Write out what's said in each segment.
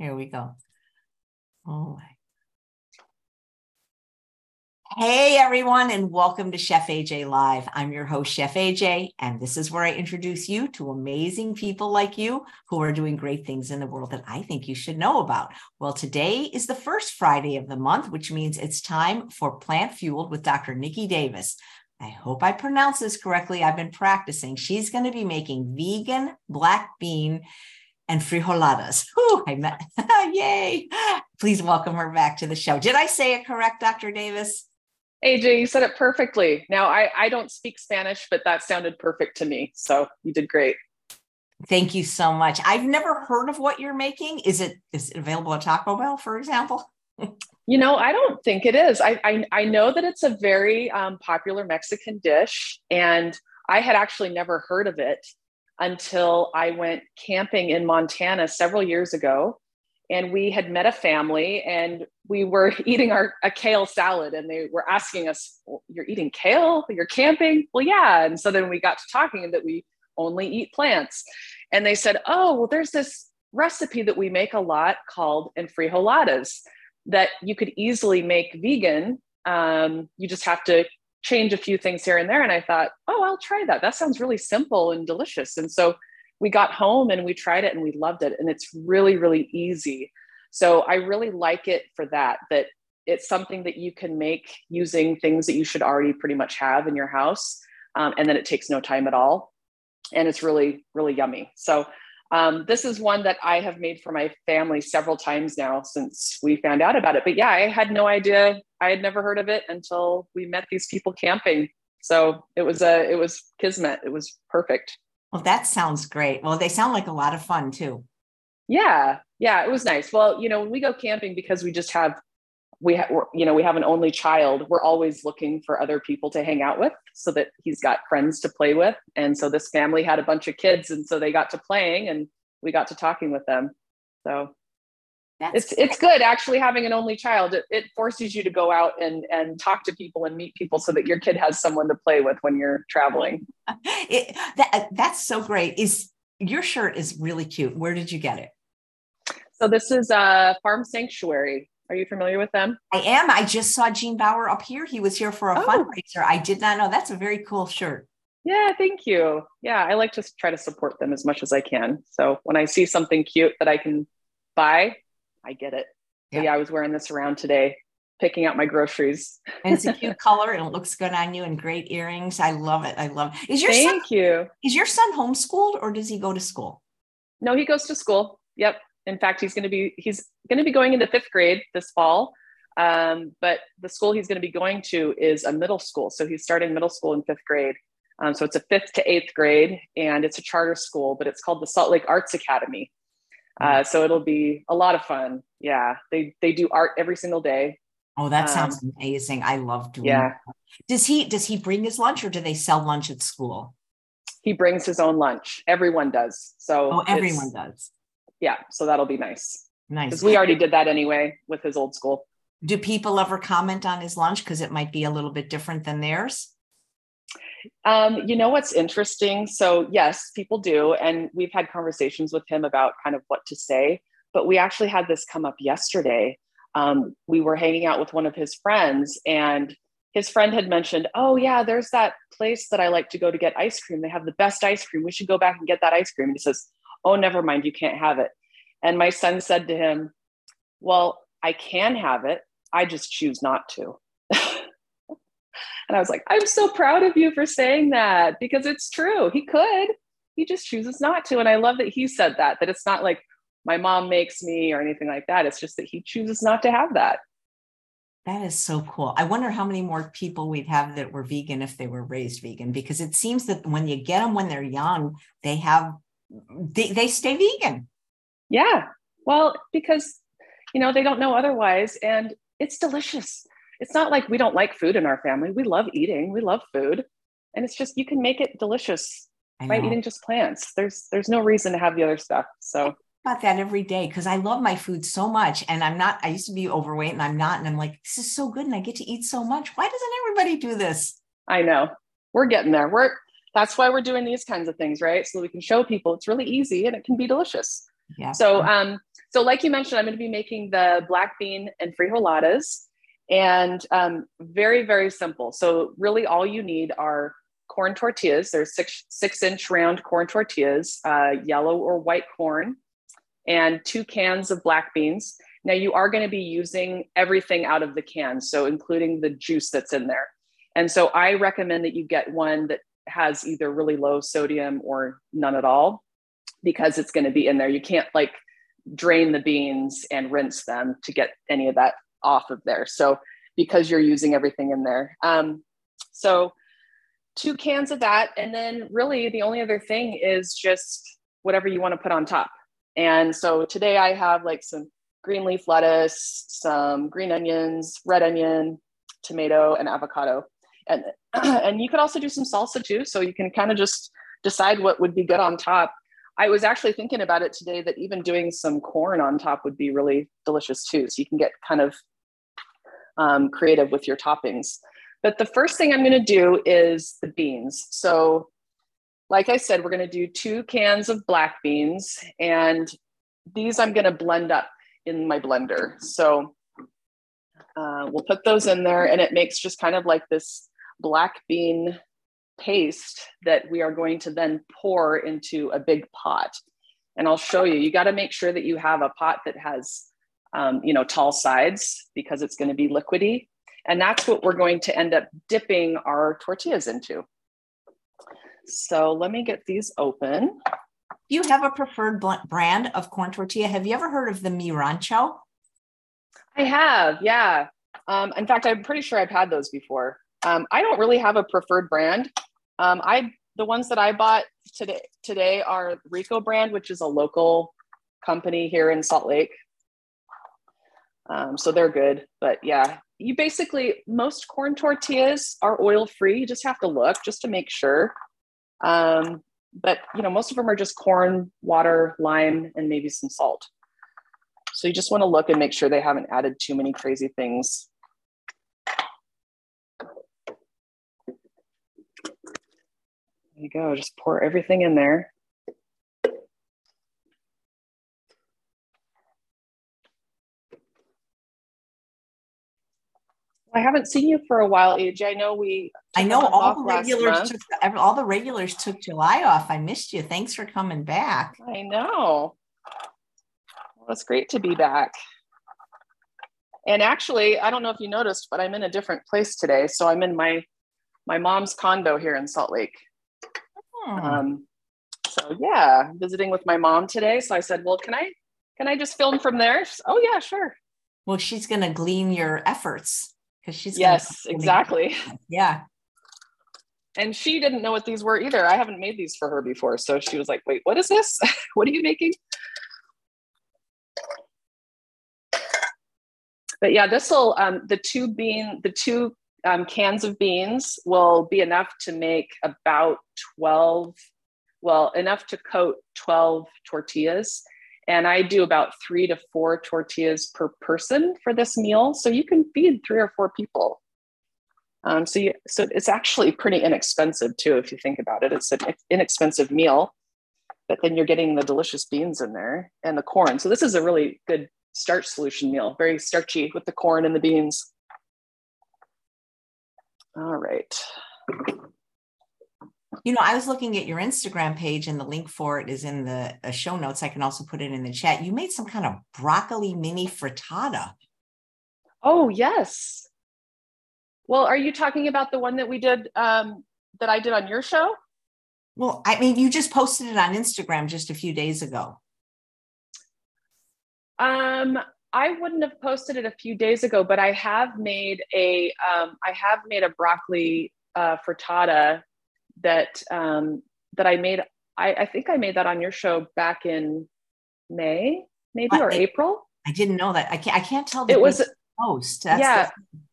Here we go. Oh my. Hey everyone, and welcome to Chef AJ Live. I'm your host, Chef AJ, and this is where I introduce you to amazing people like you who are doing great things in the world that I think you should know about. Well, today is the first Friday of the month, which means it's time for Plant Fueled with Dr. Nicki Davis. I hope I pronounce this correctly. I've been practicing. She's going to be making vegan black bean Enfrijoladas. Whew, I met. Yay. Please welcome her back to the show. Did I say it correct, Dr. Davis? AJ, you said it perfectly. Now, I don't speak Spanish, but that sounded perfect to me. So you did great. Thank you so much. I've never heard of what you're making. Is it available at Taco Bell, for example? You know, I don't think it is. I know that it's a very popular Mexican dish, and I had actually never heard of it until I went camping in Montana several years ago. And we had met a family, and we were eating a kale salad, and they were asking us, well, you're eating kale? You're camping? Well, yeah. And so then we got to talking that we only eat plants. And they said, oh, well, there's this recipe that we make a lot called Enfrijoladas that you could easily make vegan. You just have to change a few things here and there. And I thought, oh, I'll try that. That sounds really simple and delicious. And so we got home and we tried it and we loved it. And it's really, really easy. So I really like it for that it's something that you can make using things that you should already pretty much have in your house. And then it takes no time at all. And it's really, really yummy. So this is one that I have made for my family several times now since we found out about it. But yeah, I had no idea. I had never heard of it until we met these people camping. So it was kismet. It was perfect. Well, that sounds great. Well, they sound like a lot of fun too. Yeah, it was nice. Well, you know, when we go camping, because we have an only child, we're always looking for other people to hang out with so that he's got friends to play with. And so this family had a bunch of kids, and so they got to playing and we got to talking with them. So it's good actually having an only child. It forces you to go out and talk to people and meet people so that your kid has someone to play with when you're traveling. That's so great. Your shirt is really cute. Where did you get it? So this is Farm Sanctuary. Are you familiar with them? I am. I just saw Gene Bauer up here. He was here for a fundraiser. I did not know. That's a very cool shirt. Yeah, thank you. Yeah, I like to try to support them as much as I can. So when I see something cute that I can buy, I get it. Yeah. I was wearing this around today, picking out my groceries. And it's a cute color, and it looks good on you, and great earrings. I love it. Is your son homeschooled, or does he go to school? No, he goes to school. Yep. In fact, he's going to be going into 5th grade this fall. But the school he's going to be going to is a middle school. So he's starting middle school in 5th grade. So it's a 5th to 8th grade, and it's a charter school, but it's called the Salt Lake Arts Academy. So it'll be a lot of fun. Yeah. They do art every single day. Oh, that sounds amazing. I love doing that. Does he bring his lunch, or do they sell lunch at school? He brings his own lunch. Everyone does. So everyone does. Yeah. So that'll be nice. Nice. Because we already did that anyway with his old school. Do people ever comment on his lunch? Because it might be a little bit different than theirs. You know what's interesting? So yes, people do. And we've had conversations with him about kind of what to say, but we actually had this come up yesterday. We were hanging out with one of his friends, and his friend had mentioned, oh yeah, there's that place that I like to go to get ice cream. They have the best ice cream. We should go back and get that ice cream. And he says, oh, never mind. You can't have it. And my son said to him, well, I can have it. I just choose not to. And I was like, I'm so proud of you for saying that, because it's true. He could, he just chooses not to. And I love that he said that it's not like my mom makes me or anything like that. It's just that he chooses not to have that. That is so cool. I wonder how many more people we'd have that were vegan if they were raised vegan, because it seems that when you get them, when they're young, they stay vegan. Yeah. Well, because, you know, they don't know otherwise, and it's delicious. It's not like we don't like food in our family. We love eating. We love food. And it's just, you can make it delicious by eating just plants. There's no reason to have the other stuff. So I think about that every day, because I love my food so much, and I used to be overweight, and I'm not. And I'm like, this is so good, and I get to eat so much. Why doesn't everybody do this? I know. We're getting there. That's why we're doing these kinds of things, right? So we can show people it's really easy and it can be delicious. Yeah. So, so like you mentioned, I'm going to be making the black bean enfrijoladas, and very, very simple. So really all you need are corn tortillas. There's six inch round corn tortillas, yellow or white corn, and 2 cans of black beans. Now you are going to be using everything out of the can, so including the juice that's in there. And so I recommend that you get one that has either really low sodium or none at all, because it's going to be in there. You can't like drain the beans and rinse them to get any of that off of there. So because you're using everything in there. So 2 cans of that. And then really the only other thing is just whatever you want to put on top. And so today I have like some green leaf lettuce, some green onions, red onion, tomato, and avocado. And you could also do some salsa too. So you can kind of just decide what would be good on top. I was actually thinking about it today that even doing some corn on top would be really delicious too. So you can get kind of creative with your toppings. But the first thing I'm going to do is the beans. So like I said, we're going to do 2 cans of black beans, and these I'm going to blend up in my blender. So we'll put those in there, and it makes just kind of like this black bean paste that we are going to then pour into a big pot. And I'll show you, you got to make sure that you have a pot that has, you know, tall sides, because it's going to be liquidy. And that's what we're going to end up dipping our tortillas into. So let me get these open. Do you have a preferred brand of corn tortilla? Have you ever heard of the Mi Rancho? I have, yeah. In fact, I'm pretty sure I've had those before. I don't really have a preferred brand. The ones that I bought today are Rico brand, which is a local company here in Salt Lake. So they're good, but yeah. You basically, most corn tortillas are oil-free. You just have to look just to make sure. But you know, most of them are just corn, water, lime, and maybe some salt. So you just want to look and make sure they haven't added too many crazy things. There you go, just pour everything in there. I haven't seen you for a while, AJ. I know all the regulars took July off. I missed you. Thanks for coming back. I know. Well, it's great to be back. And actually, I don't know if you noticed, but I'm in a different place today. So I'm in my mom's condo here in Salt Lake. Hmm. So yeah, I'm visiting with my mom today. So I said, well, can I just film from there? Said, oh yeah, sure. Well, she's going to glean your efforts. Yes, exactly. Yeah. And she didn't know what these were either. I haven't made these for her before. So she was like, wait, what is this? What are you making? But yeah, this will, the two cans of beans will be enough to make about 12, well, enough to coat 12 tortillas. And I do about 3 to 4 tortillas per person for this meal. So you can feed 3 or 4 people. So it's actually pretty inexpensive too, if you think about it. It's an inexpensive meal, but then you're getting the delicious beans in there and the corn. So this is a really good starch solution meal, very starchy with the corn and the beans. All right. You know, I was looking at your Instagram page, and the link for it is in the show notes. I can also put it in the chat. You made some kind of broccoli mini frittata. Oh, yes. Well, are you talking about the one that we did, that I did on your show? Well, I mean, you just posted it on Instagram just a few days ago. I wouldn't have posted it a few days ago, but I have made a broccoli frittata. I think I made that on your show back in May, maybe, or April. I didn't know that. I can't tell. It was post. Yeah.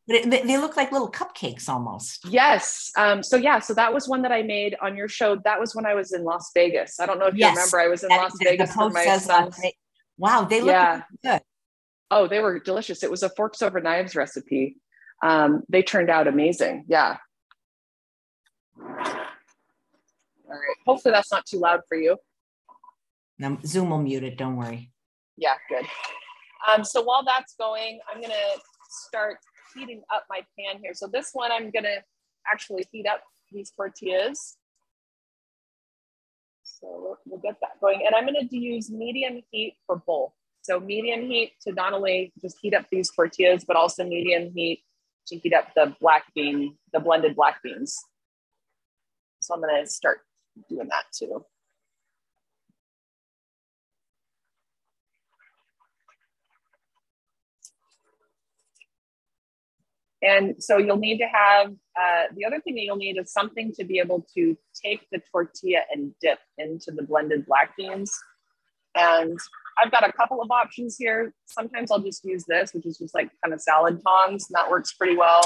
But they look like little cupcakes almost. Yes. So that was one that I made on your show. That was when I was in Las Vegas. I don't know if you remember, I was in Las Vegas for my son's. Wow. They look good. Oh, they were delicious. It was a Forks Over Knives recipe. They turned out amazing. Yeah. All right. Hopefully that's not too loud for you. Now, Zoom will mute it, don't worry. Yeah, good. So while that's going, I'm going to start heating up my pan here. So this one, I'm going to actually heat up these tortillas. So we'll get that going. And I'm going to use medium heat for both. So medium heat to not only just heat up these tortillas, but also medium heat to heat up the black bean, the blended black beans. So I'm going to start doing that too. And so you'll need to have, the other thing that you'll need is something to be able to take the tortilla and dip into the blended black beans. And I've got a couple of options here. Sometimes I'll just use this, which is just like kind of salad tongs, and that works pretty well.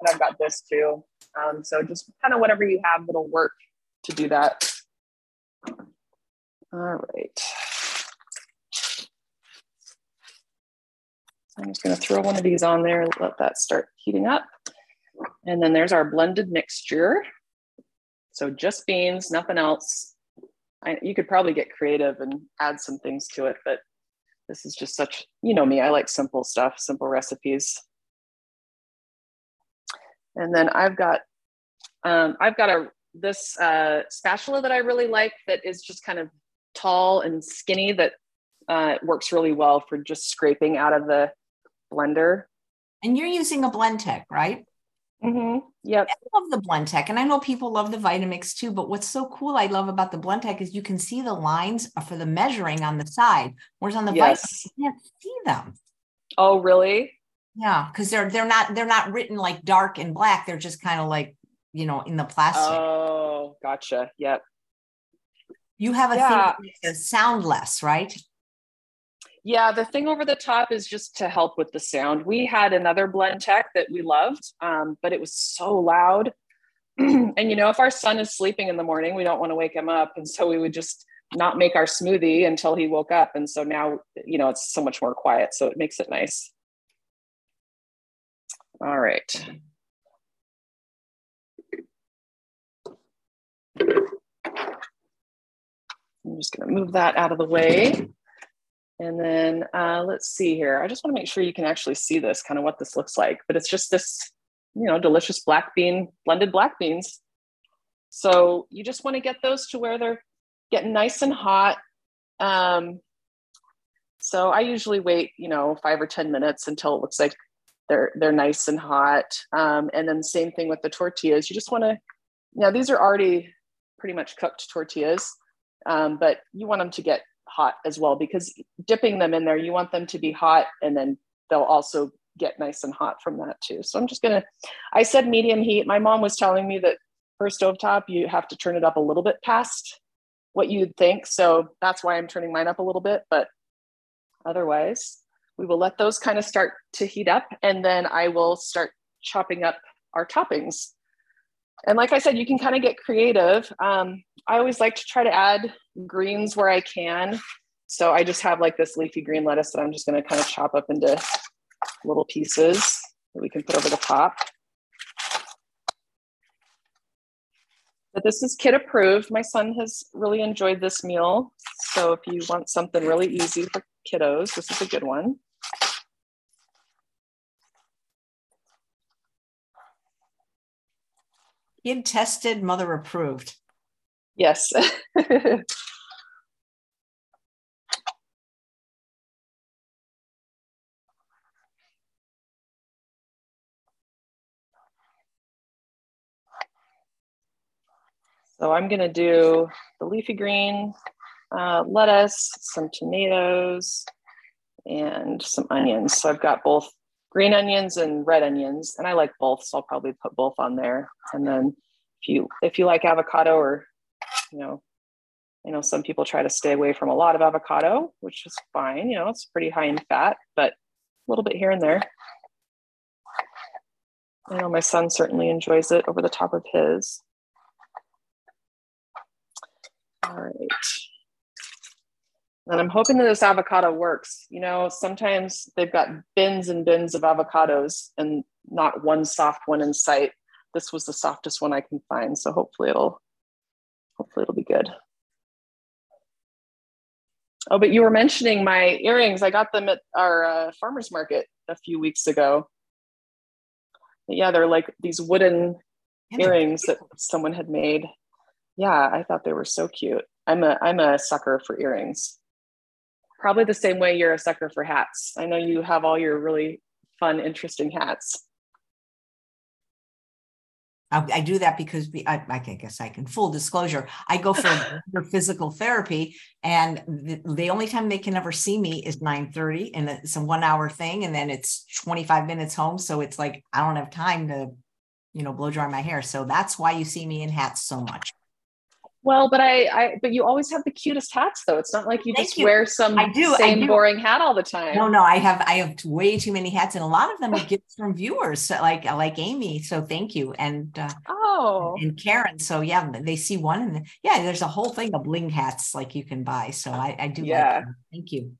And I've got this too. So just kind of whatever you have that'll work to do that. All right. I'm just going to throw one of these on there, let that start heating up. And then there's our blended mixture. So just beans, nothing else. You could probably get creative and add some things to it, but this is just such, you know me, I like simple stuff, simple recipes. And then I've got this spatula that I really like that is just kind of tall and skinny that it works really well for just scraping out of the blender. And you're using a Blendtec, right? Mm-hmm. Yep. I love the Blendtec, and I know people love the Vitamix too, but what's so cool I love about the Blendtec is you can see the lines for the measuring on the side, whereas on the Vitamix, you can't see them. Oh, really? Yeah, because they're not written like dark and black. They're just kind of like, you know, in the plastic. Oh, gotcha. Yep. You have a thing that makes it sound less, right? Yeah, the thing over the top is just to help with the sound. We had another Blendtec that we loved, but it was so loud. And, you know, if our son is sleeping in the morning, we don't want to wake him up. And so we would just not make our smoothie until he woke up. And so now, you know, it's so much more quiet. So it makes it nice. All right. I'm just going to move that out of the way. And then let's see here. I just want to make sure you can actually see this, kind of what this looks like, but it's just this, you know, delicious black bean, blended black beans. So you just want to get those to where they're getting nice and hot. So I usually wait, you know, 5 or 10 minutes until it looks like they're nice and hot. And then same thing with the tortillas. You just want to, now these are already pretty much cooked tortillas, but you want them to get hot as well, because dipping them in there, you want them to be hot, and then they'll also get nice and hot from that too. So I'm just gonna, I said medium heat. My mom was telling me that for stovetop, you have to turn it up a little bit past what you'd think. So that's why I'm turning mine up a little bit, but otherwise we will let those kind of start to heat up, and then I will start chopping up our toppings. And like I said, you can kind of get creative. I always like to try to add greens where I can. So I just have like this leafy green lettuce that I'm just going to kind of chop up into little pieces that we can put over the top. But this is kid approved. My son has really enjoyed this meal. So if you want something really easy for kiddos, this is a good one. Kid tested, mother approved. Yes. So I'm going to do the leafy green lettuce, some tomatoes, and some onions. So I've got both green onions and red onions, and I like both, so I'll probably put both on there. And then if you like avocado, or, you know, I know some people try to stay away from a lot of avocado, which is fine. You know, it's pretty high in fat, but a little bit here and there. I know my son certainly enjoys it over the top of his. All right. And I'm hoping that this avocado works. You know, sometimes they've got bins and bins of avocados and not one soft one in sight. This was the softest one I can find. So hopefully it'll be good. Oh, but you were mentioning my earrings. I got them at our farmer's market a few weeks ago. Yeah, they're like these wooden earrings that someone had made. Yeah, I thought they were so cute. I'm a sucker for earrings. Probably the same way you're a sucker for hats. I know you have all your really fun, interesting hats. I do that because I guess I can, full disclosure, I go for physical therapy, and the only time they can ever see me is 9:30, and it's a 1 hour thing. And then it's 25 minutes home. So it's like, I don't have time to, you know, blow dry my hair. So that's why you see me in hats so much. Well, but but you always have the cutest hats though. It's not like you just wear some same boring hat all the time. No, I have way too many hats, and a lot of them are gifts from viewers. So like Amy. So thank you. And, and Karen. So yeah, they see one and yeah, there's a whole thing of bling hats like you can buy. So I do. Yeah. Like them. Thank you.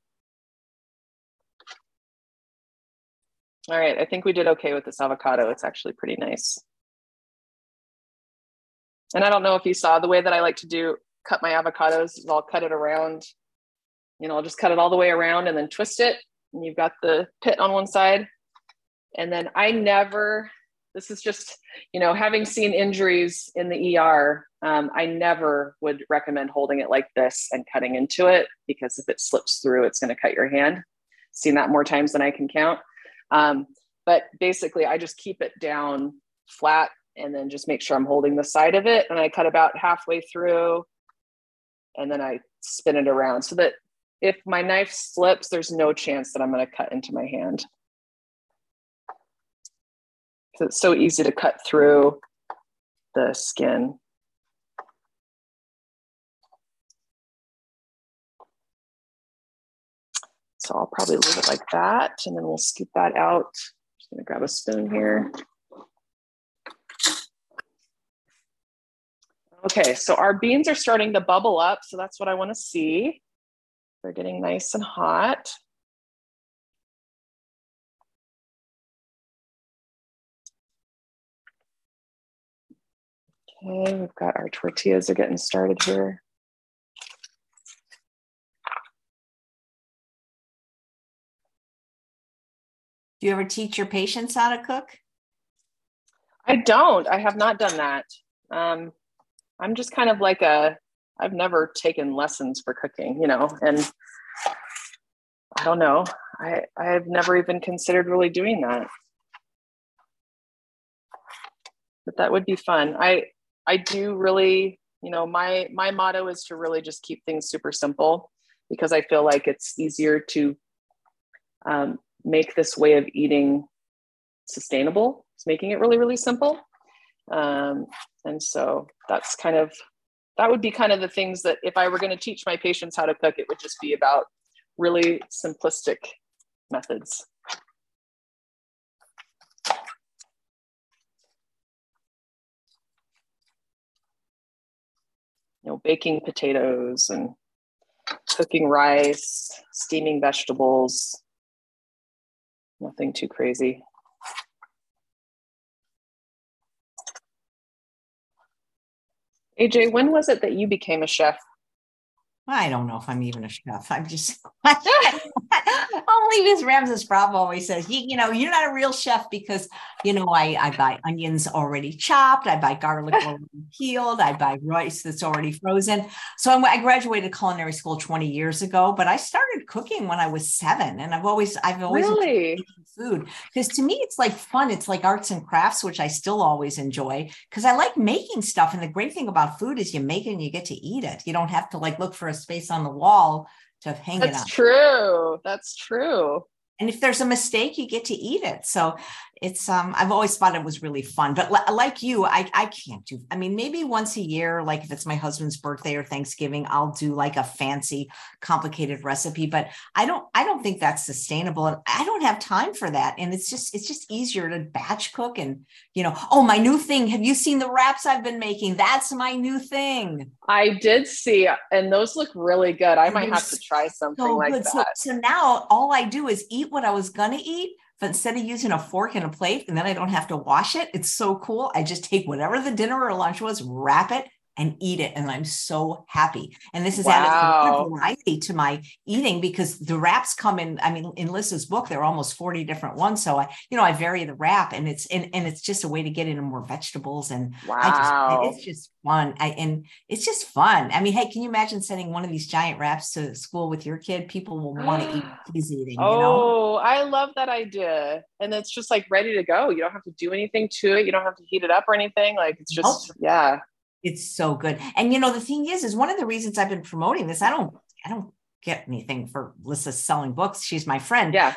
All right. I think we did okay with this avocado. It's actually pretty nice. And I don't know if you saw the way that I like to cut my avocados is I'll cut it around, you know, I'll just cut it all the way around and then twist it. And you've got the pit on one side. And then this is just, you know, having seen injuries in the ER, I never would recommend holding it like this and cutting into it, because if it slips through, it's going to cut your hand. Seen that more times than I can count. But basically I just keep it down flat, and then just make sure I'm holding the side of it. And I cut about halfway through, and then I spin it around so that if my knife slips, there's no chance that I'm going to cut into my hand. So it's so easy to cut through the skin. So I'll probably leave it like that, and then we'll scoop that out. I'm just going to grab a spoon here. Okay, so our beans are starting to bubble up. So that's what I want to see. They're getting nice and hot. Okay, we've got our tortillas are getting started here. Do you ever teach your patients how to cook? I don't. I have not done that. I'm just kind of like I've never taken lessons for cooking, you know, and I don't know. I've never even considered really doing that. But that would be fun. I do really, you know, my motto is to really just keep things super simple, because I feel like it's easier to make this way of eating sustainable. It's making it really, really simple. And so that's kind of, that would be kind of the things that if I were going to teach my patients how to cook, it would just be about really simplistic methods. You know, baking potatoes and cooking rice, steaming vegetables, nothing too crazy. AJ, when was it that you became a chef? I don't know if I'm even a chef. I'm just only Miss Ramses Prob always says, you know, you're not a real chef because, you know, I buy onions already chopped. I buy garlic already peeled. I buy rice that's already frozen. So I graduated culinary school 20 years ago, but I started cooking when I was 7. And I've always really enjoyed food, because to me, it's like fun. It's like arts and crafts, which I still always enjoy because I like making stuff. And the great thing about food is you make it and you get to eat it. You don't have to like look for a space on the wall to hang it up. That's true. That's true. And if there's a mistake, you get to eat it. So it's, I've always thought it was really fun, but like you, I can't do, I mean, maybe once a year, like if it's my husband's birthday or Thanksgiving, I'll do like a fancy, complicated recipe, but I don't think that's sustainable. And I don't have time for that. And it's just easier to batch cook and, you know, oh, my new thing. Have you seen the wraps I've been making? That's my new thing. I did see, and those look really good. I might have to try something so like that. So now all I do is eat what I was going to eat, but instead of using a fork and a plate, and then I don't have to wash it. It's so cool. I just take whatever the dinner or lunch was, wrap it, and eat it. And I'm so happy. And this is added a variety to my eating because the wraps come in. I mean, in Lissa's book, there are almost 40 different ones. So I vary the wrap, and it's just a way to get into more vegetables. And it's just fun. It's just fun. I mean, hey, can you imagine sending one of these giant wraps to school with your kid? People will want to eat please eating. Oh, you know? I love that idea. And it's just like ready to go. You don't have to do anything to it. You don't have to heat it up or anything. Like it's just, yeah. It's so good. And, you know, the thing is one of the reasons I've been promoting this, I don't get anything for Lissa selling books. She's my friend. Yeah.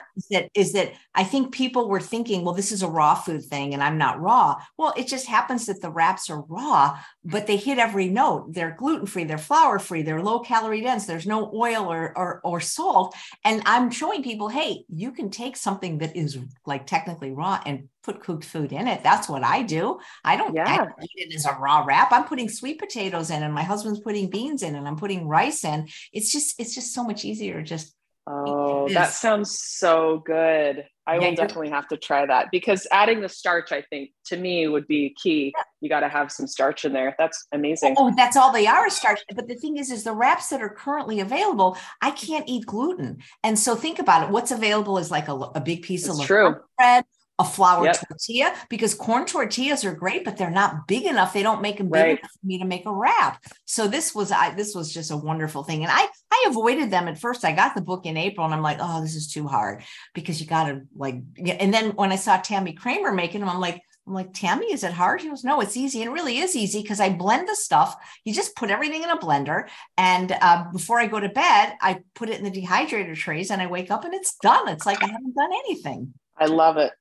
Is that I think people were thinking, well, this is a raw food thing and I'm not raw. Well, it just happens that the wraps are raw, but they hit every note. They're gluten-free, they're flour-free, they're low calorie dense. There's no oil or salt. And I'm showing people, hey, you can take something that is like technically raw and put cooked food in it. That's what I do. I don't eat it as a raw wrap. I'm putting sweet potatoes in, and my husband's putting beans in, and I'm putting rice in. It's just so much easier. That sounds so good. I will definitely have to try that because adding the starch, I think, to me would be key. Yeah. You got to have some starch in there. That's amazing. Oh, that's all they are, starch. But the thing is the wraps that are currently available, I can't eat gluten. And so think about it. What's available is like a big piece of bread, a flour tortilla, because corn tortillas are great, but they're not big enough. They don't make them big enough for me to make a wrap. So this was just a wonderful thing. And I avoided them at first. I got the book in April and I'm like, oh, this is too hard because you got to like, and then when I saw Tammy Kramer making them, I'm like, Tammy, is it hard? She goes, no, it's easy. It really is easy because I blend the stuff. You just put everything in a blender. And before I go to bed, I put it in the dehydrator trays and I wake up and it's done. It's like, I haven't done anything. I love it.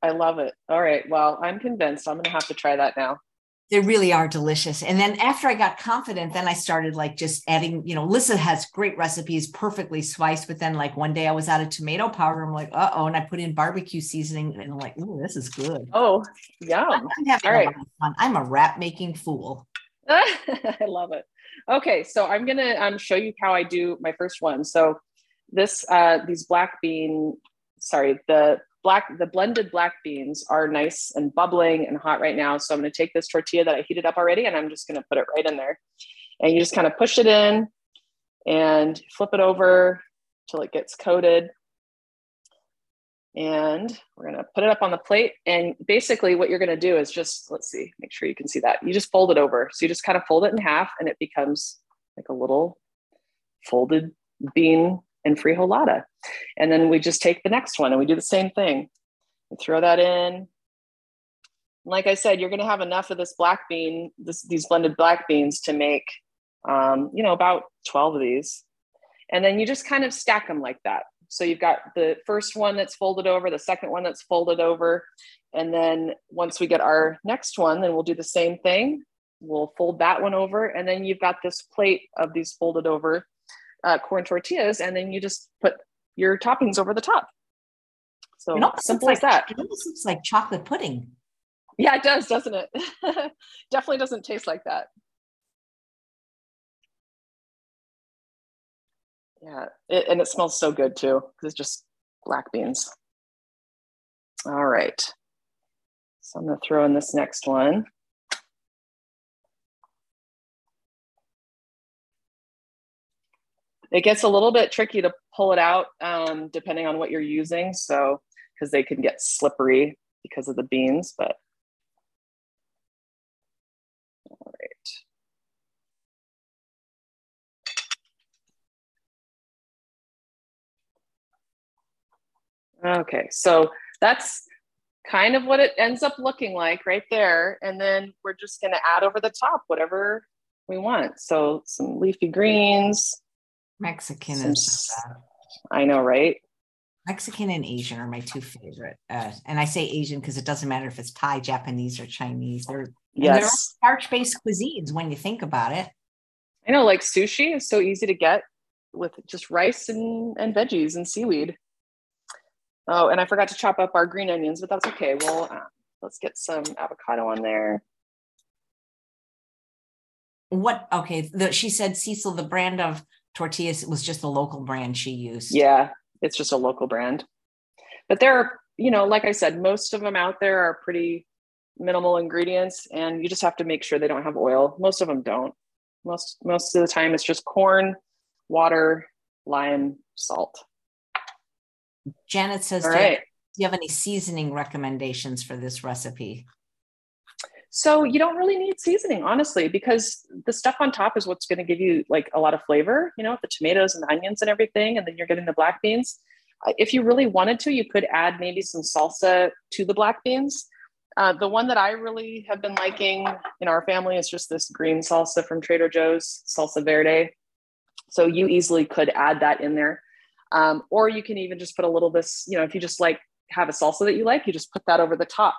All right. Well, I'm convinced. I'm going to have to try that now. They really are delicious. And then after I got confident, then I started like just adding, you know, Lissa has great recipes, perfectly spiced. But then like one day I was out of tomato powder. I'm like, uh-oh. And I put in barbecue seasoning and I'm like, ooh, this is good. Oh, yeah. I'm having a lot of fun. I'm a wrap making fool. I love it. Okay. So I'm going to show you how I do my first one. So this, the blended black beans are nice and bubbling and hot right now. So I'm going to take this tortilla that I heated up already, and I'm just going to put it right in there. And you just kind of push it in and flip it over till it gets coated. And we're going to put it up on the plate. And basically what you're going to do is just, let's see, make sure you can see that. You just fold it over. So you just kind of fold it in half and it becomes like a little folded bean Enfrijolada. And then we just take the next one and we do the same thing. We throw that in. Like I said, you're going to have enough of this black bean, these blended black beans to make, about 12 of these. And then you just kind of stack them like that. So you've got the first one that's folded over, the second one that's folded over. And then once we get our next one, then we'll do the same thing. We'll fold that one over. And then you've got this plate of these folded over corn tortillas, and then you just put your toppings over the top. So simple as that. It almost looks like chocolate pudding. Yeah, it does, doesn't it? Definitely doesn't taste like that. Yeah, and it smells so good too, because it's just black beans. All right. So I'm going to throw in this next one. It gets a little bit tricky to pull it out depending on what you're using. So, because they can get slippery because of the beans, but all right. Okay, so that's kind of what it ends up looking like right there. And then we're just gonna add over the top whatever we want. So some leafy greens, Mexican and stuff. I know, right? Mexican and Asian are my two favorite. And I say Asian because it doesn't matter if it's Thai, Japanese, or Chinese. They're all starch-based cuisines when you think about it. I know, like sushi is so easy to get with just rice and veggies and seaweed. Oh, and I forgot to chop up our green onions, but that's okay. Well, let's get some avocado on there. She said, Cecil, the brand of tortillas, it was just a local brand she used. Yeah, it's just a local brand. But there are, like I said, most of them out there are pretty minimal ingredients, and you just have to make sure they don't have oil. Most of them don't. Most of the time it's just corn, water, lime, salt. Janet says, do you have any seasoning recommendations for this recipe? So you don't really need seasoning, honestly, because the stuff on top is what's going to give you like a lot of flavor, you know, the tomatoes and the onions and everything. And then you're getting the black beans. If you really wanted to, you could add maybe some salsa to the black beans. The one that I really have been liking in our family is just this green salsa from Trader Joe's, salsa verde. So you easily could add that in there. Or you can even just put a little this, you know, if you just like have a salsa that you like, you just put that over the top.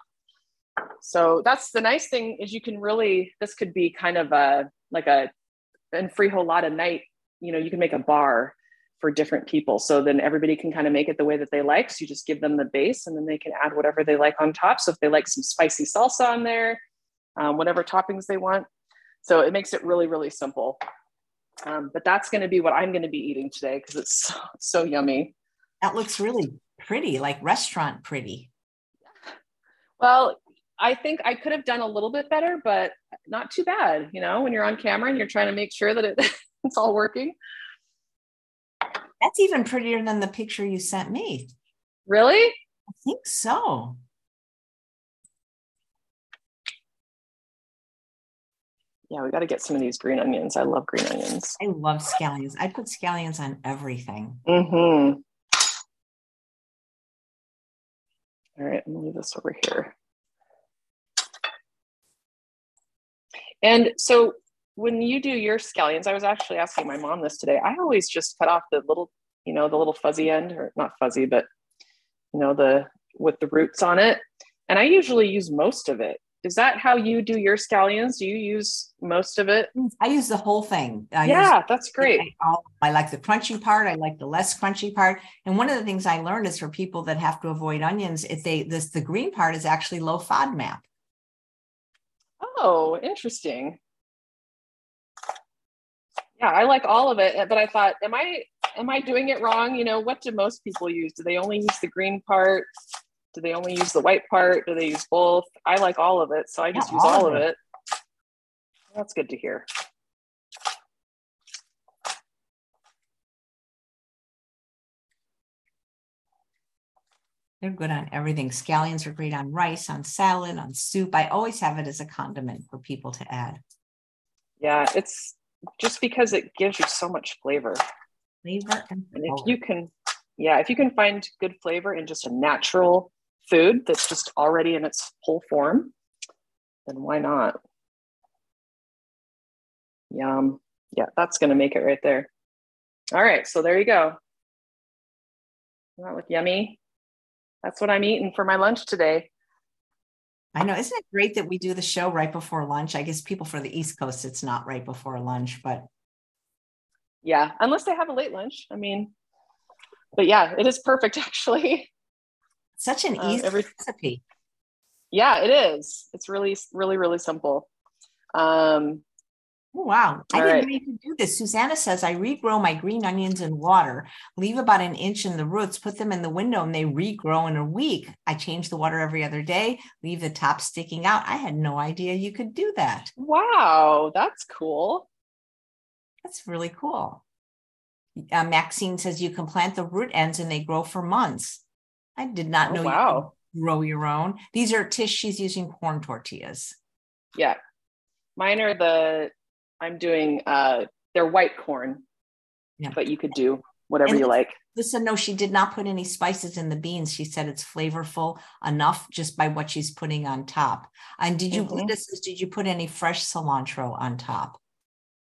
So that's the nice thing is you can really, this could be kind of a, like a Enfrijolada night, you know, you can make a bar for different people. So then everybody can kind of make it the way that they like. So you just give them the base and then they can add whatever they like on top. So if they like some spicy salsa on there, whatever toppings they want. So it makes it really, really simple. But that's going to be what I'm going to be eating today because it's so yummy. That looks really pretty, like restaurant pretty. Well, I think I could have done a little bit better, but not too bad. You know, when you're on camera and you're trying to make sure that it's all working. That's even prettier than the picture you sent me. Really? I think so. Yeah, we got to get some of these green onions. I love green onions. I love scallions. I put scallions on everything. Mm-hmm. All right, I'm going to leave this over here. And so when you do your scallions, I was actually asking my mom this today. I always just cut off the little, you know, the little fuzzy end, or not fuzzy, but, you know, the with the roots on it. And I usually use most of it. Is that how you do your scallions? Do you use most of it? I use the whole thing. That's great. I like the crunchy part. I like the less crunchy part. And one of the things I learned is for people that have to avoid onions, if the green part is actually low FODMAP. Oh, interesting. Yeah, I like all of it, but I thought, am I doing it wrong? You know, what do most people use? Do they only use the green part? Do they only use the white part? Do they use both? I like all of it, so I just use all of it. That's good to hear. They're good on everything. Scallions are great on rice, on salad, on soup. I always have it as a condiment for people to add. Yeah, it's just because it gives you so much flavor. And if you can, if you can find good flavor in just a natural food that's just already in its whole form, then why not? Yum. Yeah, that's going to make it right there. All right, so there you go. Doesn't that look yummy? That's what I'm eating for my lunch today. I know. Isn't it great that we do the show right before lunch? I guess people for the East Coast, it's not right before lunch, but. Yeah, unless they have a late lunch. I mean, but yeah, it is perfect, actually. Such an easy recipe. Yeah, it is. It's really, really, really simple. Wow. I didn't know you could do this. Susanna says, I regrow my green onions in water, leave about an inch in the roots, put them in the window, and they regrow in a week. I change the water every other day, leave the top sticking out. I had no idea you could do that. Wow. That's cool. That's really cool. Maxine says, you can plant the root ends and they grow for months. I did not know you could grow your own. These are Tish. She's using corn tortillas. Yeah. Mine are they're white corn, but you could do whatever you like. Listen, no, she did not put any spices in the beans. She said it's flavorful enough just by what she's putting on top. And did you put any fresh cilantro on top?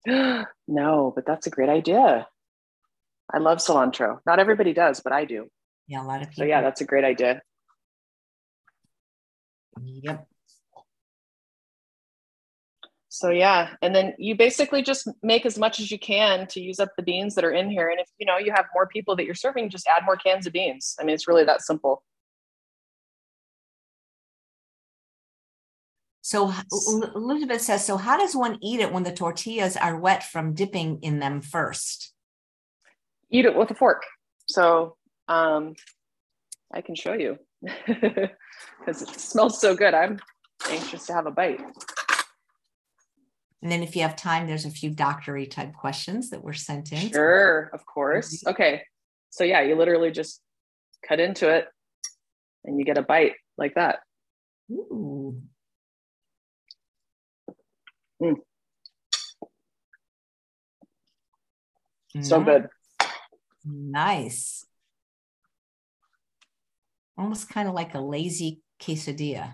No, but that's a great idea. I love cilantro. Not everybody does, but I do. Yeah, a lot of people. So yeah, that's a great idea. Yep. So yeah, and then you basically just make as much as you can to use up the beans that are in here. And if you know you have more people that you're serving, just add more cans of beans. I mean, it's really that simple. So Elizabeth says, so how does one eat it when the tortillas are wet from dipping in them first? Eat it with a fork. So I can show you because it smells so good. I'm anxious to have a bite. And then if you have time, there's a few doctor-y type questions that were sent in. Sure, of course. Okay. So yeah, you literally just cut into it and you get a bite like that. Ooh. Mm. So nice. Good. Nice. Almost kind of like a lazy quesadilla.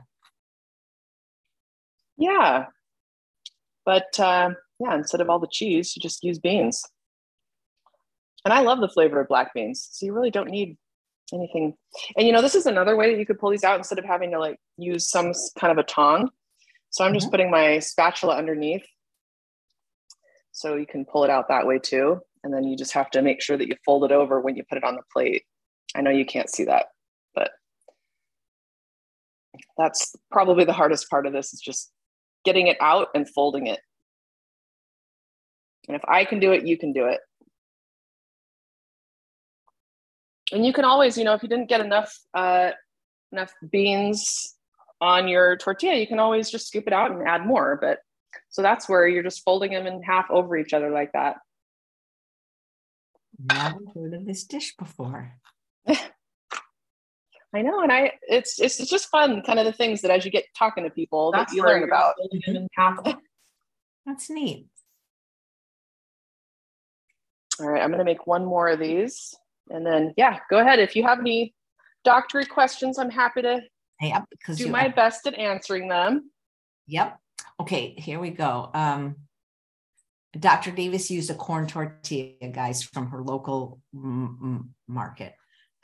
Yeah. But yeah, instead of all the cheese, you just use beans. And I love the flavor of black beans. So you really don't need anything. And you know, this is another way that you could pull these out instead of having to like use some kind of a tong. So I'm just putting my spatula underneath. So you can pull it out that way too. And then you just have to make sure that you fold it over when you put it on the plate. I know you can't see that, but that's probably the hardest part of this is just getting it out and folding it. And if I can do it, you can do it. And you can always, you know, if you didn't get enough beans on your tortilla, you can always just scoop it out and add more. But so that's where you're just folding them in half over each other like that. Never heard of this dish before. I know, and it's just fun, kind of the things that as you get talking to people that you learn about. That's neat. All right, I'm going to make one more of these. And then, yeah, go ahead. If you have any doctor questions, I'm happy to do my best at answering them. Yep. Okay, here we go. Dr. Davis used a corn tortilla, guys, from her local market.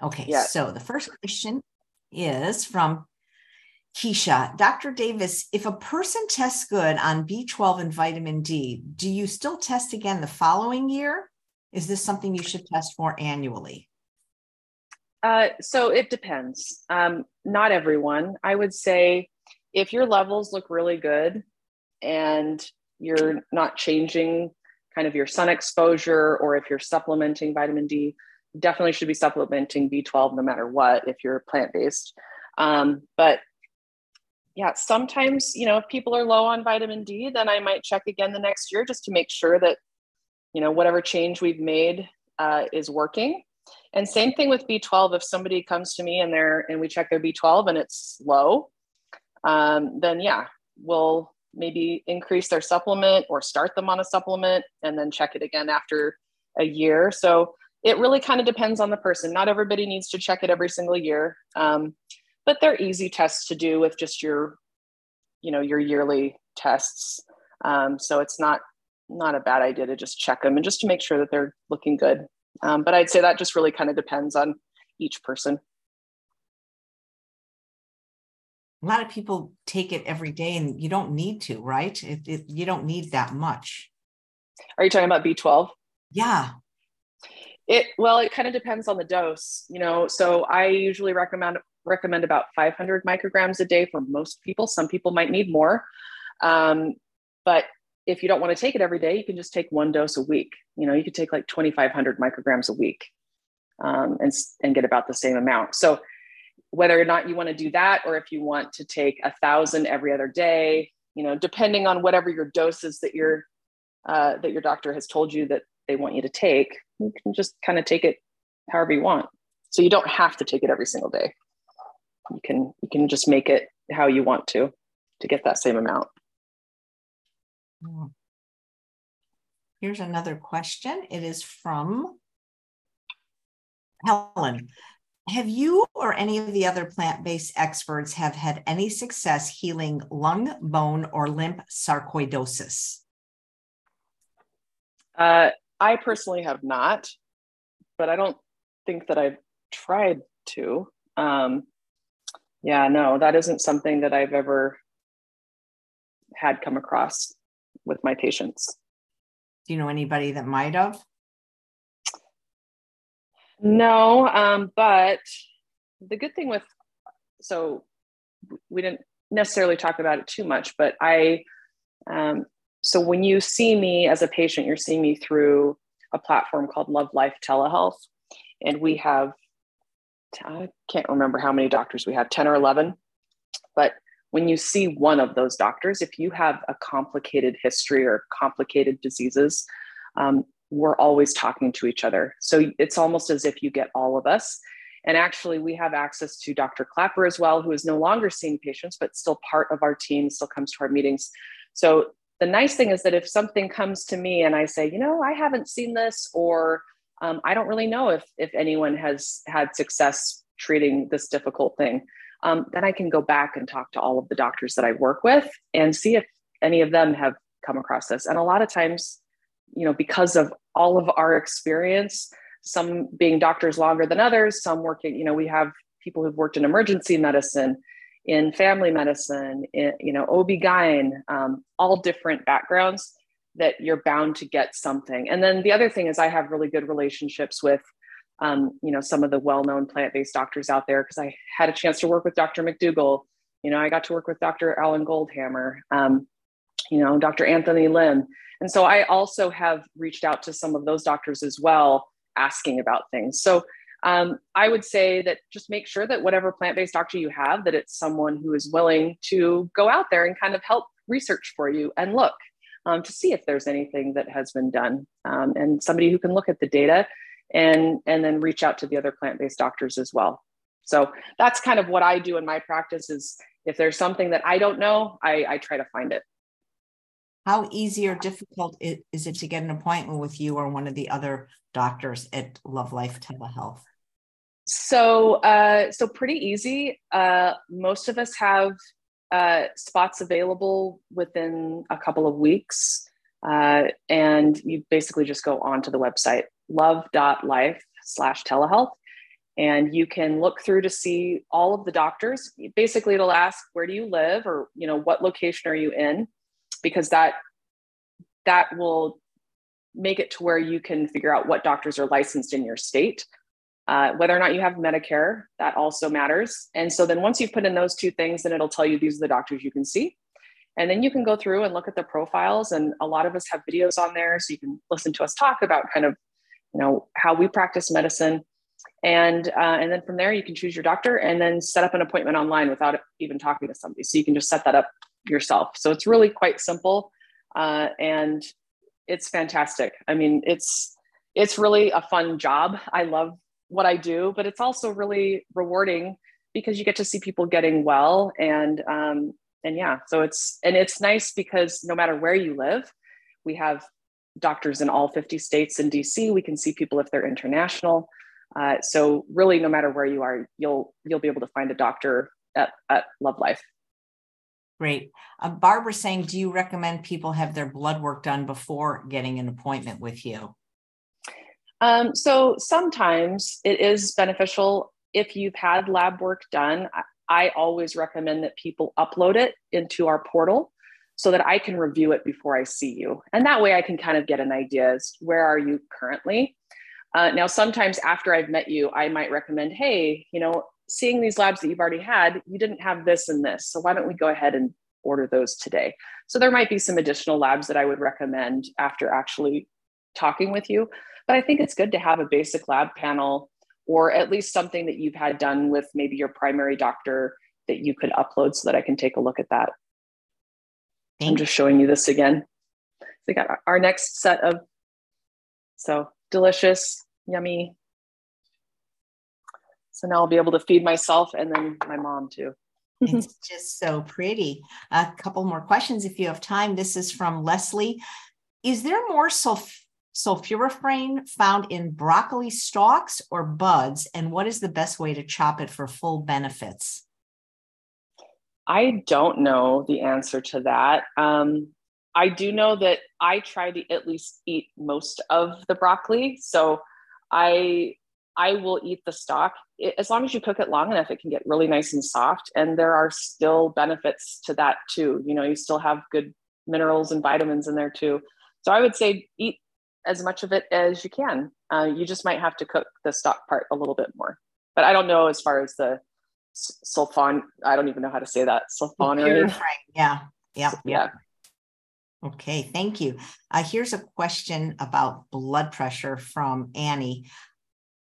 Okay, yes. So the first question is from Keisha. Dr. Davis, if a person tests good on B12 and vitamin D, do you still test again the following year? Is this something you should test for annually? So it depends. Not everyone. I would say if your levels look really good and you're not changing kind of your sun exposure, or if you're supplementing vitamin D, definitely should be supplementing B12 no matter what, if you're plant-based. But yeah, sometimes, you know, if people are low on vitamin D, then I might check again the next year just to make sure that, you know, whatever change we've made is working. And same thing with B12. If somebody comes to me and we check their B12 and it's low, then yeah, we'll maybe increase their supplement or start them on a supplement and then check it again after a year. So it really kind of depends on the person. Not everybody needs to check it every single year, but they're easy tests to do with just your, you know, your yearly tests. So it's not a bad idea to just check them and just to make sure that they're looking good. But I'd say that just really kind of depends on each person. A lot of people take it every day and you don't need to, right? You don't need that much. Are you talking about B12? Yeah. Well, it kind of depends on the dose, you know? So I usually recommend about 500 micrograms a day for most people. Some people might need more. But if you don't want to take it every day, you can just take one dose a week. You know, you could take like 2,500 micrograms a week and get about the same amount. So whether or not you want to do that, or if you want to take 1,000 every other day, you know, depending on whatever your dose is that your doctor has told you that they want you to take, you can just kind of take it however you want. So you don't have to take it every single day. You can just make it how you want to get that same amount. Here's another question. It is from Helen. Have you or any of the other plant-based experts have had any success healing lung, bone, or lymph sarcoidosis? I personally have not, but I don't think that I've tried to. Yeah, no, that isn't something that I've ever had come across with my patients. Do you know anybody that might have? No, but the good thing with, so we didn't necessarily talk about it too much, but so when you see me as a patient, you're seeing me through a platform called Love Life Telehealth. And we have, I can't remember how many doctors we have, 10 or 11, but when you see one of those doctors, if you have a complicated history or complicated diseases, we're always talking to each other. So it's almost as if you get all of us. And actually we have access to Dr. Clapper as well, who is no longer seeing patients, but still part of our team, still comes to our meetings. So the nice thing is that if something comes to me and I say, you know, I haven't seen this, or I don't really know if anyone has had success treating this difficult thing, then I can go back and talk to all of the doctors that I work with and see if any of them have come across this. And a lot of times, you know, because of all of our experience, some being doctors longer than others, some working, you know, we have people who've worked in emergency medicine, in family medicine, in, you know, OB-GYN, all different backgrounds, that you're bound to get something. And then the other thing is I have really good relationships with, you know, some of the well-known plant-based doctors out there, because I had a chance to work with Dr. McDougall. You know, I got to work with Dr. Alan Goldhammer, you know, Dr. Anthony Lim. And so I also have reached out to some of those doctors as well, asking about things. So I would say that just make sure that whatever plant-based doctor you have, that it's someone who is willing to go out there and kind of help research for you and look to see if there's anything that has been done, and somebody who can look at the data and then reach out to the other plant-based doctors as well. So that's kind of what I do in my practice is if there's something that I don't know, I try to find it. How easy or difficult is it to get an appointment with you or one of the other doctors at Love Life Telehealth? So, so pretty easy. Most of us have spots available within a couple of weeks. And you basically just go onto the website, love.life/telehealth. And you can look through to see all of the doctors. Basically, it'll ask, where do you live? Or, you know, what location are you in? Because that will make it to where you can figure out what doctors are licensed in your state, whether or not you have Medicare, that also matters. And so then once you've put in those two things, then it'll tell you these are the doctors you can see. And then you can go through and look at the profiles. And a lot of us have videos on there, so you can listen to us talk about kind of, you know, how we practice medicine. And then from there, you can choose your doctor and then set up an appointment online without even talking to somebody. So you can just set that up yourself. So it's really quite simple, and it's fantastic. I mean, it's really a fun job. I love what I do, but it's also really rewarding because you get to see people getting well, and yeah, so it's nice because no matter where you live, we have doctors in all 50 states in DC. We can see people if they're international. So really, no matter where you are, you'll be able to find a doctor at Love Life. Great. Barbara's saying, do you recommend people have their blood work done before getting an appointment with you? So sometimes it is beneficial if you've had lab work done. I always recommend that people upload it into our portal so that I can review it before I see you. And that way I can kind of get an idea as where are you currently? Now, sometimes after I've met you, I might recommend, hey, you know, seeing these labs that you've already had, you didn't have this and this. So why don't we go ahead and order those today? So there might be some additional labs that I would recommend after actually talking with you. But I think it's good to have a basic lab panel or at least something that you've had done with maybe your primary doctor that you could upload so that I can take a look at that. I'm just showing you this again. We got our next set of, so delicious, yummy. So now I'll be able to feed myself and then my mom too. It's just so pretty. A couple more questions if you have time. This is from Leslie. Is there more sulforaphane found in broccoli stalks or buds? And what is the best way to chop it for full benefits? I don't know the answer to that. I do know that I try to at least eat most of the broccoli. So I will eat the stalk. As long as you cook it long enough, it can get really nice and soft. And there are still benefits to that too. You know, you still have good minerals and vitamins in there too. So I would say eat as much of it as you can. You just might have to cook the stalk part a little bit more. But I don't know as far as the sulfon, I don't even know how to say that. Sulforaphane. Yeah. Yeah. Yeah. Okay. Thank you. Here's a question about blood pressure from Annie.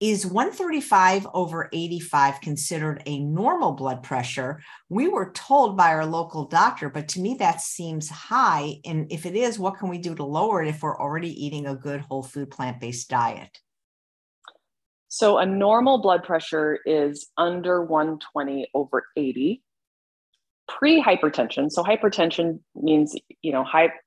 Is 135/85 considered a normal blood pressure? We were told by our local doctor, but to me that seems high. And if it is, what can we do to lower it if we're already eating a good whole food plant-based diet? So a normal blood pressure is under 120/80. Pre-hypertension, so hypertension means,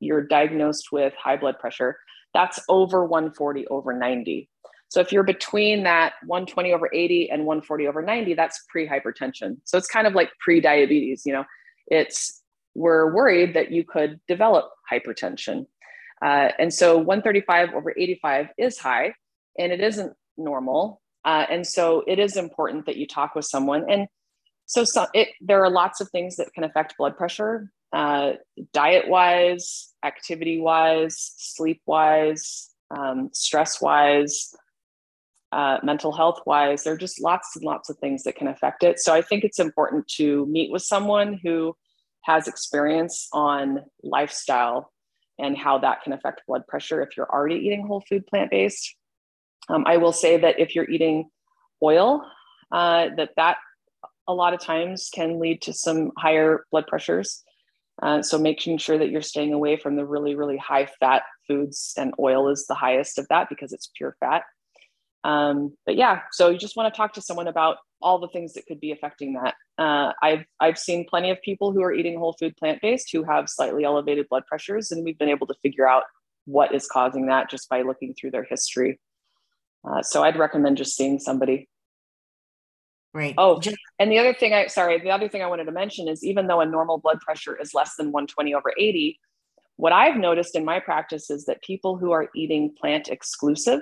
you're diagnosed with high blood pressure. That's over 140/90. So if you're between that 120/80 and 140/90, that's pre-hypertension. So it's kind of like pre-diabetes, we're worried that you could develop hypertension. And so 135/85 is high and it isn't normal. And so it is important that you talk with someone. And so there are lots of things that can affect blood pressure, diet-wise, activity-wise, sleep-wise, stress-wise, mental health wise, there are just lots and lots of things that can affect it. So I think it's important to meet with someone who has experience on lifestyle and how that can affect blood pressure if you're already eating whole food plant-based. I will say that if you're eating oil, that a lot of times can lead to some higher blood pressures. So making sure that you're staying away from the really, really high fat foods, and oil is the highest of that because it's pure fat. But yeah, so you just want to talk to someone about all the things that could be affecting that. I've seen plenty of people who are eating whole food plant-based who have slightly elevated blood pressures, and we've been able to figure out what is causing that just by looking through their history. So I'd recommend just seeing somebody. Right. Oh, and the other thing I wanted to mention is even though a normal blood pressure is less than 120/80, what I've noticed in my practice is that people who are eating plant exclusive,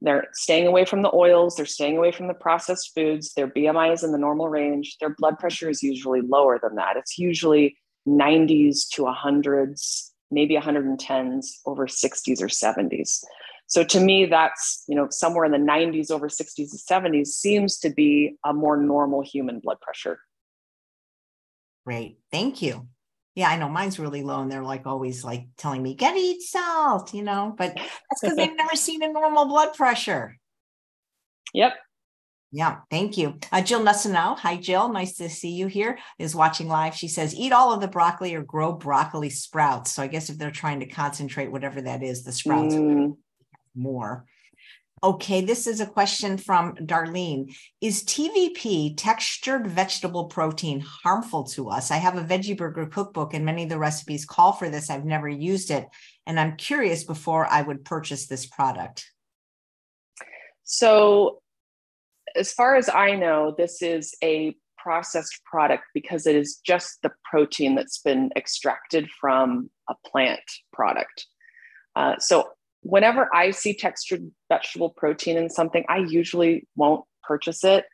they're staying away from the oils, they're staying away from the processed foods, their BMI is in the normal range, their blood pressure is usually lower than that. It's usually 90s to 100s, maybe 110s over 60s or 70s. So to me, that's, somewhere in the 90s over 60s and 70s seems to be a more normal human blood pressure. Great. Thank you. Yeah, I know mine's really low and they're always telling me, eat salt, but that's because they've never seen a normal blood pressure. Yep. Yeah, thank you. Jill Nussenow, hi Jill, nice to see you here, is watching live. She says, eat all of the broccoli or grow broccoli sprouts. So I guess if they're trying to concentrate, whatever that is, the sprouts more. Okay, this is a question from Darlene. Is TVP, textured vegetable protein, harmful to us? I have a veggie burger cookbook and many of the recipes call for this. I've never used it. And I'm curious before I would purchase this product. So as far as I know, this is a processed product because it is just the protein that's been extracted from a plant product. So whenever I see textured vegetable protein in something, I usually won't purchase it.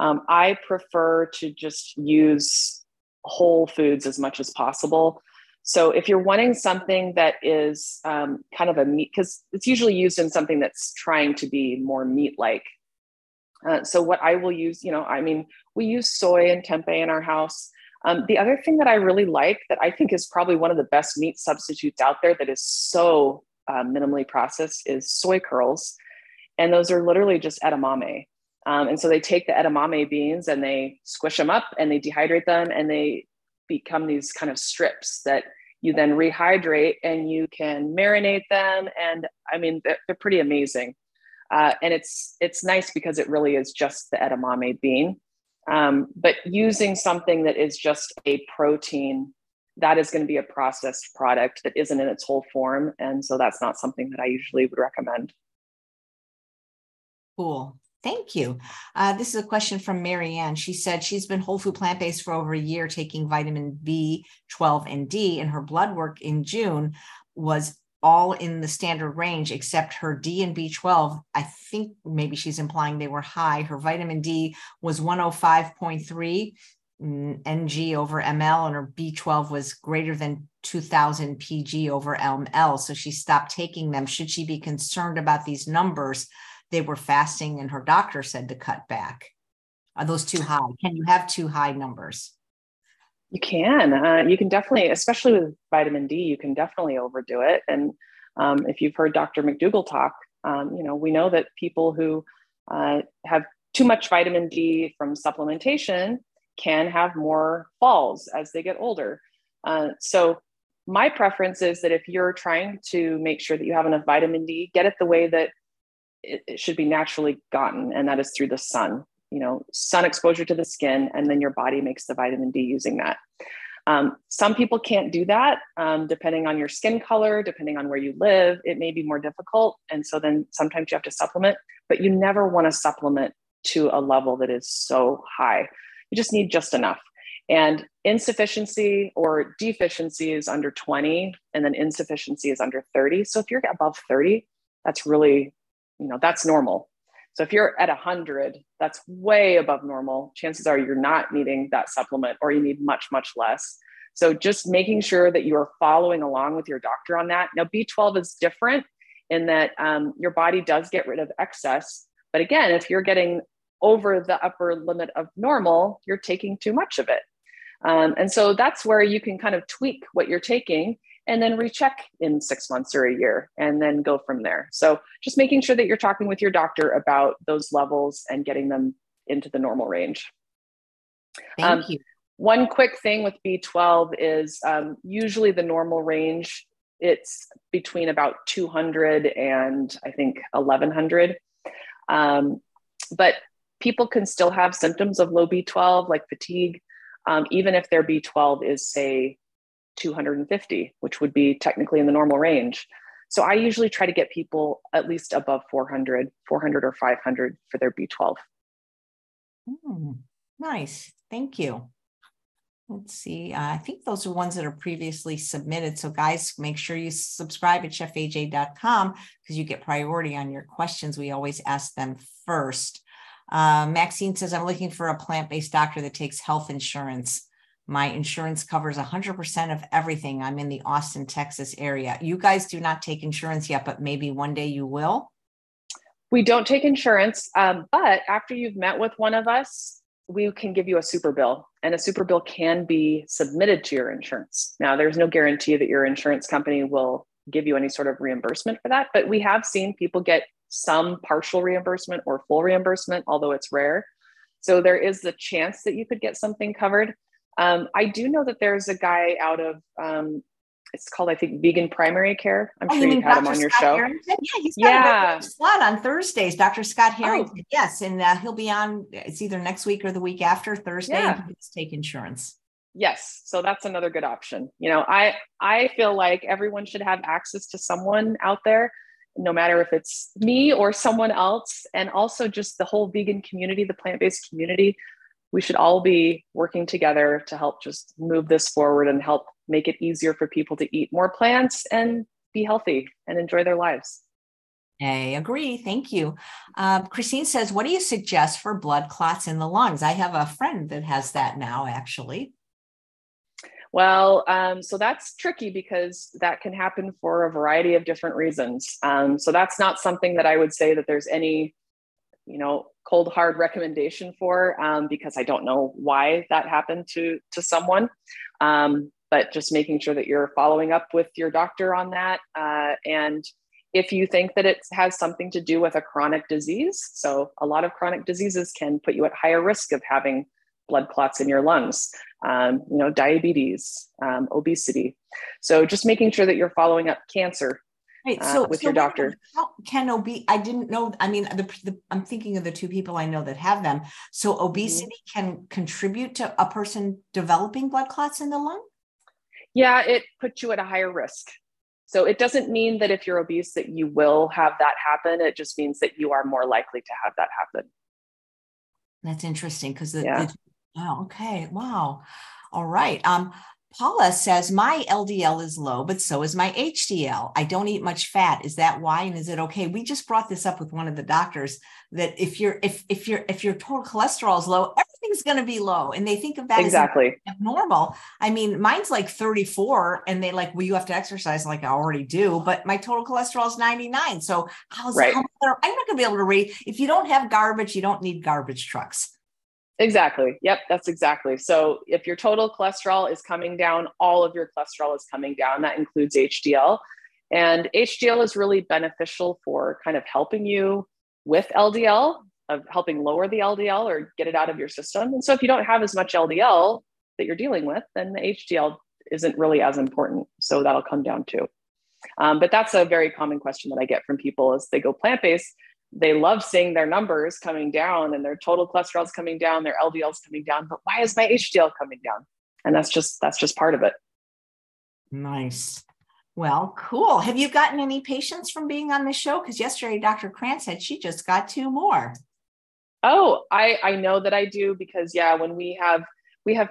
I prefer to just use whole foods as much as possible. So if you're wanting something that is kind of a meat, because it's usually used in something that's trying to be more meat-like. So what I will use, we use soy and tempeh in our house. The other thing that I really like that I think is probably one of the best meat substitutes out there that is so minimally processed is soy curls. And those are literally just edamame. And so they take the edamame beans and they squish them up and they dehydrate them and they become these kind of strips that you then rehydrate and you can marinate them. And they're pretty amazing. And it's nice because it really is just the edamame bean. But using something that is just a protein, that is going to be a processed product that isn't in its whole form. And so that's not something that I usually would recommend. Cool. Thank you. This is a question from Marianne. She said she's been whole food plant-based for over a year, taking vitamin B12 and D, and her blood work in June was all in the standard range, except her D and B12. I think maybe she's implying they were high. Her vitamin D was 105.3. ng over ml, and her B12 was greater than 2000 pg over ml. So she stopped taking them. Should she be concerned about these numbers? They were fasting and her doctor said to cut back. Are those too high? Can you have too high numbers? You can. You can definitely, especially with vitamin D, you can definitely overdo it. And if you've heard Dr. McDougall talk, we know that people who have too much vitamin D from supplementation can have more falls as they get older. So my preference is that if you're trying to make sure that you have enough vitamin D, get it the way that it should be naturally gotten. And that is through the sun, you know, sun exposure to the skin, and then your body makes the vitamin D using that. Some people can't do that, depending on your skin color, depending on where you live, it may be more difficult. And so then sometimes you have to supplement, but you never want to supplement to a level that is so high. You just need just enough. And insufficiency or deficiency is under 20, and then insufficiency is under 30. So if you're above 30, that's really, you know, that's normal. So if you're at 100, that's way above normal. Chances are you're not needing that supplement, or you need much, much less. So just making sure that you are following along with your doctor on that. Now, B12 is different in that your body does get rid of excess. But again, if you're getting over the upper limit of normal, you're taking too much of it. And so that's where you can kind of tweak what you're taking and then recheck in 6 months or a year and then go from there. So just making sure that you're talking with your doctor about those levels and getting them into the normal range. Thank you. One quick thing with B12 is usually the normal range, it's between about 200 and I think 1100. But people can still have symptoms of low B12, like fatigue, even if their B12 is, say, 250, which would be technically in the normal range. So I usually try to get people at least above 400 or 500 for their B12. Nice. Thank you. Let's see. I think those are ones that are previously submitted. So guys, make sure you subscribe at chefaj.com because you get priority on your questions. We always ask them first. Maxine says, I'm looking for a plant-based doctor that takes health insurance. My insurance covers 100% of everything. I'm in the Austin, Texas area. You guys do not take insurance yet, but maybe one day you will. We don't take insurance, but after you've met with one of us, we can give you a super bill, and a super bill can be submitted to your insurance. Now, there's no guarantee that your insurance company will give you any sort of reimbursement for that, but we have seen people get some partial reimbursement or full reimbursement, although it's rare. So there is the chance that you could get something covered. I do know that there's a guy out of, it's called, I think, Vegan Primary Care. I'm sure you've had him on your show. Yeah, he's got a slot on Thursdays, Dr. Scott Harrington. Oh. Yes, and he'll be on, it's either next week or the week after, Thursday, yeah. And he gets take insurance. Yes, so that's another good option. You know, I feel like everyone should have access to someone out there, no matter if it's me or someone else, and also just the whole vegan community, the plant-based community. We should all be working together to help just move this forward and help make it easier for people to eat more plants and be healthy and enjoy their lives. I agree. Thank you. Christine says, what do you suggest for blood clots in the lungs? I have a friend that has that now, actually. Well, so that's tricky because that can happen for a variety of different reasons. So that's not something that I would say that there's any, you know, cold hard recommendation for, because I don't know why that happened to someone. But just making sure that you're following up with your doctor on that. And if you think that it has something to do with a chronic disease, so a lot of chronic diseases can put you at higher risk of having blood clots in your lungs, you know, diabetes, obesity. So just making sure that you're following up cancer. Right. So with your doctor, how can I didn't know. I mean, I'm thinking of the two people I know that have them. So obesity can contribute to a person developing blood clots in the lung. Yeah, it puts you at a higher risk. So it doesn't mean that if you're obese that you will have that happen. It just means that you are more likely to have that happen. That's interesting because wow. All right. Paula says, my LDL is low, but so is my HDL. I don't eat much fat. Is that why? And is it okay? We just brought this up with one of the doctors that if your total cholesterol is low, everything's going to be low. And they think of that as abnormal. I mean, mine's like 34 and they like, well, you have to exercise like I already do, but my total cholesterol is 99. So I was like, I'm not going to be able to read. If you don't have garbage, you don't need garbage trucks. Exactly. Yep. That's exactly. So if your total cholesterol is coming down, all of your cholesterol is coming down. That includes HDL. And HDL is really beneficial for kind of helping you with LDL of helping lower the LDL or get it out of your system. And so if you don't have as much LDL that you're dealing with, then the HDL isn't really as important. So that'll come down too. But that's a very common question that I get from people as they go plant-based. They love seeing their numbers coming down and their total cholesterol's coming down, their LDL's coming down, but why is my HDL coming down? And that's just part of it. Nice. Well, cool. Have you gotten any patients from being on the show? Because yesterday, Dr. Krantz said she just got 2 more. Oh, I know that I do because when we have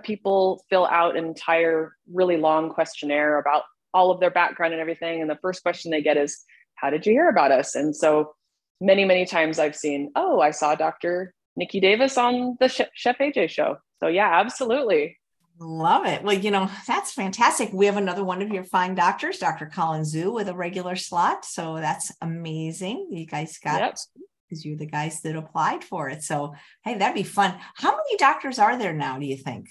people fill out an entire really long questionnaire about all of their background and everything. And the first question they get is, how did you hear about us? And so many, many times I've seen, oh, I saw Dr. Nicki Davis on the Chef AJ show. So yeah, absolutely. Love it. Well, you know, that's fantastic. We have another one of your fine doctors, Dr. Colin Zhu, with a regular slot. So that's amazing. You guys got it because you're the guys that applied for it. So, hey, that'd be fun. How many doctors are there now, do you think?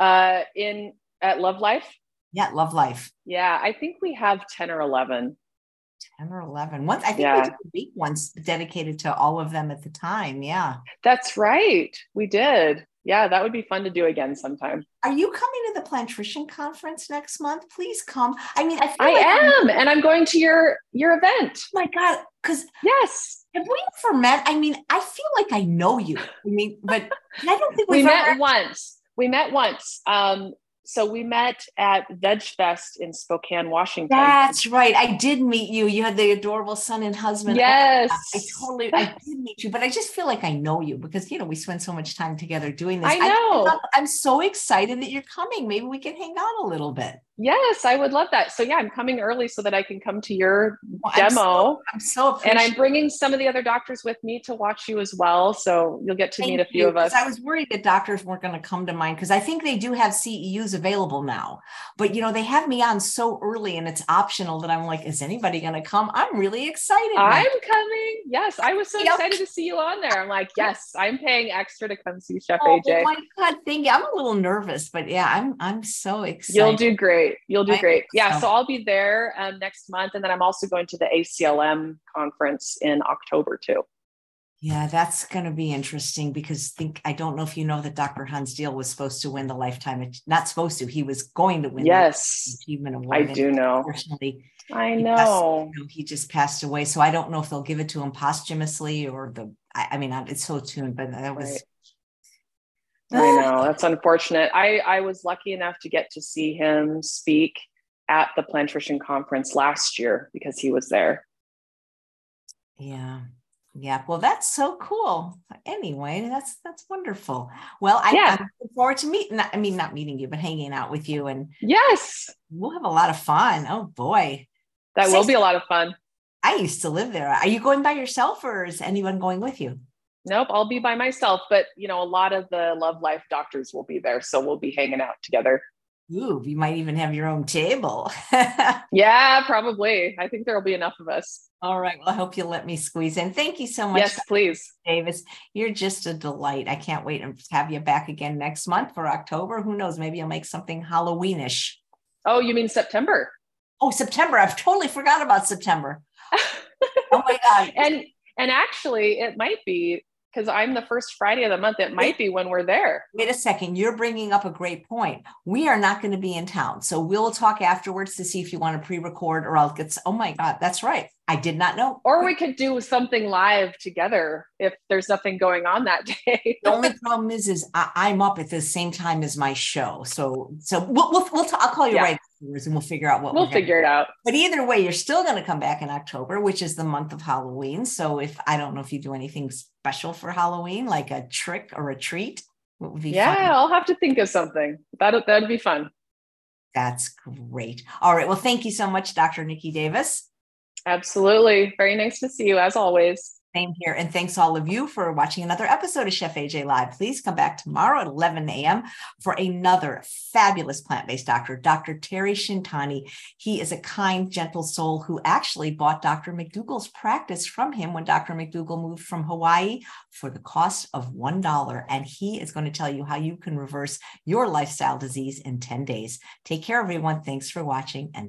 At Love Life? Yeah, Love Life. Yeah, I think we have 10 or 11. 10 or 11. Once, I think we did a week once dedicated to all of them at the time. Yeah. That's right. We did. Yeah, that would be fun to do again sometime. Are you coming to the Plantrician Conference next month? Please come. I mean, I am, and I'm going to your event. Oh my God, because have we ever met? I mean, I feel like I know you. I mean, but I don't think we met once. We met once. So we met at Veg Fest in Spokane, Washington. That's right. I did meet you. You had the adorable son and husband. Yes. I did meet you, but I just feel like I know you because, you know, we spend so much time together doing this. I know. I'm so excited that you're coming. Maybe we can hang out a little bit. Yes, I would love that. So yeah, I'm coming early so that I can come to your demo. I'm so appreciative. And I'm bringing some of the other doctors with me to watch you as well. So you'll get to meet a few of us. I was worried that doctors weren't going to come to mine because I think they do have CEUs available now, but you know, they have me on so early and it's optional that I'm like, is anybody going to come? I'm really excited. I'm coming. Yes. I was so excited to see you on there. I'm like, yes, I'm paying extra to come see Chef AJ. Oh my God. Thank you. I'm a little nervous, but yeah, I'm so excited. You'll do great. You'll do great. Yeah. So I'll be there next month. And then I'm also going to the ACLM conference in October too. Yeah, that's going to be interesting because I don't know if you know that Dr. Hans Diel was supposed to win the lifetime, not supposed to, he was going to win. Yes, the achievement award. I do know. Unfortunately, I know. He just passed away. So I don't know if they'll give it to him posthumously or it's so soon, but that was. Right. I know, that's unfortunate. I was lucky enough to get to see him speak at the Plantrician Conference last year because he was there. Yeah. Yeah. Well, that's so cool. Anyway, that's wonderful. Well, I'm looking forward to not meeting you, but hanging out with you. And yes, we'll have a lot of fun. Oh boy. That will be a lot of fun. I used to live there. Are you going by yourself or is anyone going with you? Nope. I'll be by myself, but you know, a lot of the Love Life doctors will be there. So we'll be hanging out together. Ooh, you might even have your own table. Yeah, probably. I think there'll be enough of us. All right. Well, I hope you'll let me squeeze in. Thank you so much. Yes, please. Davis, you're just a delight. I can't wait to have you back again next month for October. Who knows? Maybe I'll make something Halloweenish. Oh, you mean September? Oh, September. I've totally forgot about September. Oh my God. And actually it might be, because I'm the first Friday of the month. It might be when we're there. Wait a second. You're bringing up a great point. We are not going to be in town. So we'll talk afterwards to see if you want to pre-record or I'll get, oh my God, that's right. I did not know. Or we could do something live together if there's nothing going on that day. The only problem is I'm up at the same time as my show. So I'll call you right afterwards and we'll figure out what we'll figure it out. But either way, you're still going to come back in October, which is the month of Halloween. So I don't know if you do anything special for Halloween, like a trick or a treat, it would be fun. I'll have to think of something. That'd be fun. That's great. All right. Well, thank you so much, Dr. Nicki Davis. Absolutely. Very nice to see you as always. Same here. And thanks all of you for watching another episode of Chef AJ Live. Please come back tomorrow at 11 a.m. for another fabulous plant-based doctor, Dr. Terry Shintani. He is a kind, gentle soul who actually bought Dr. McDougall's practice from him when Dr. McDougall moved from Hawaii for the cost of $1. And he is going to tell you how you can reverse your lifestyle disease in 10 days. Take care, everyone. Thanks for watching and bye.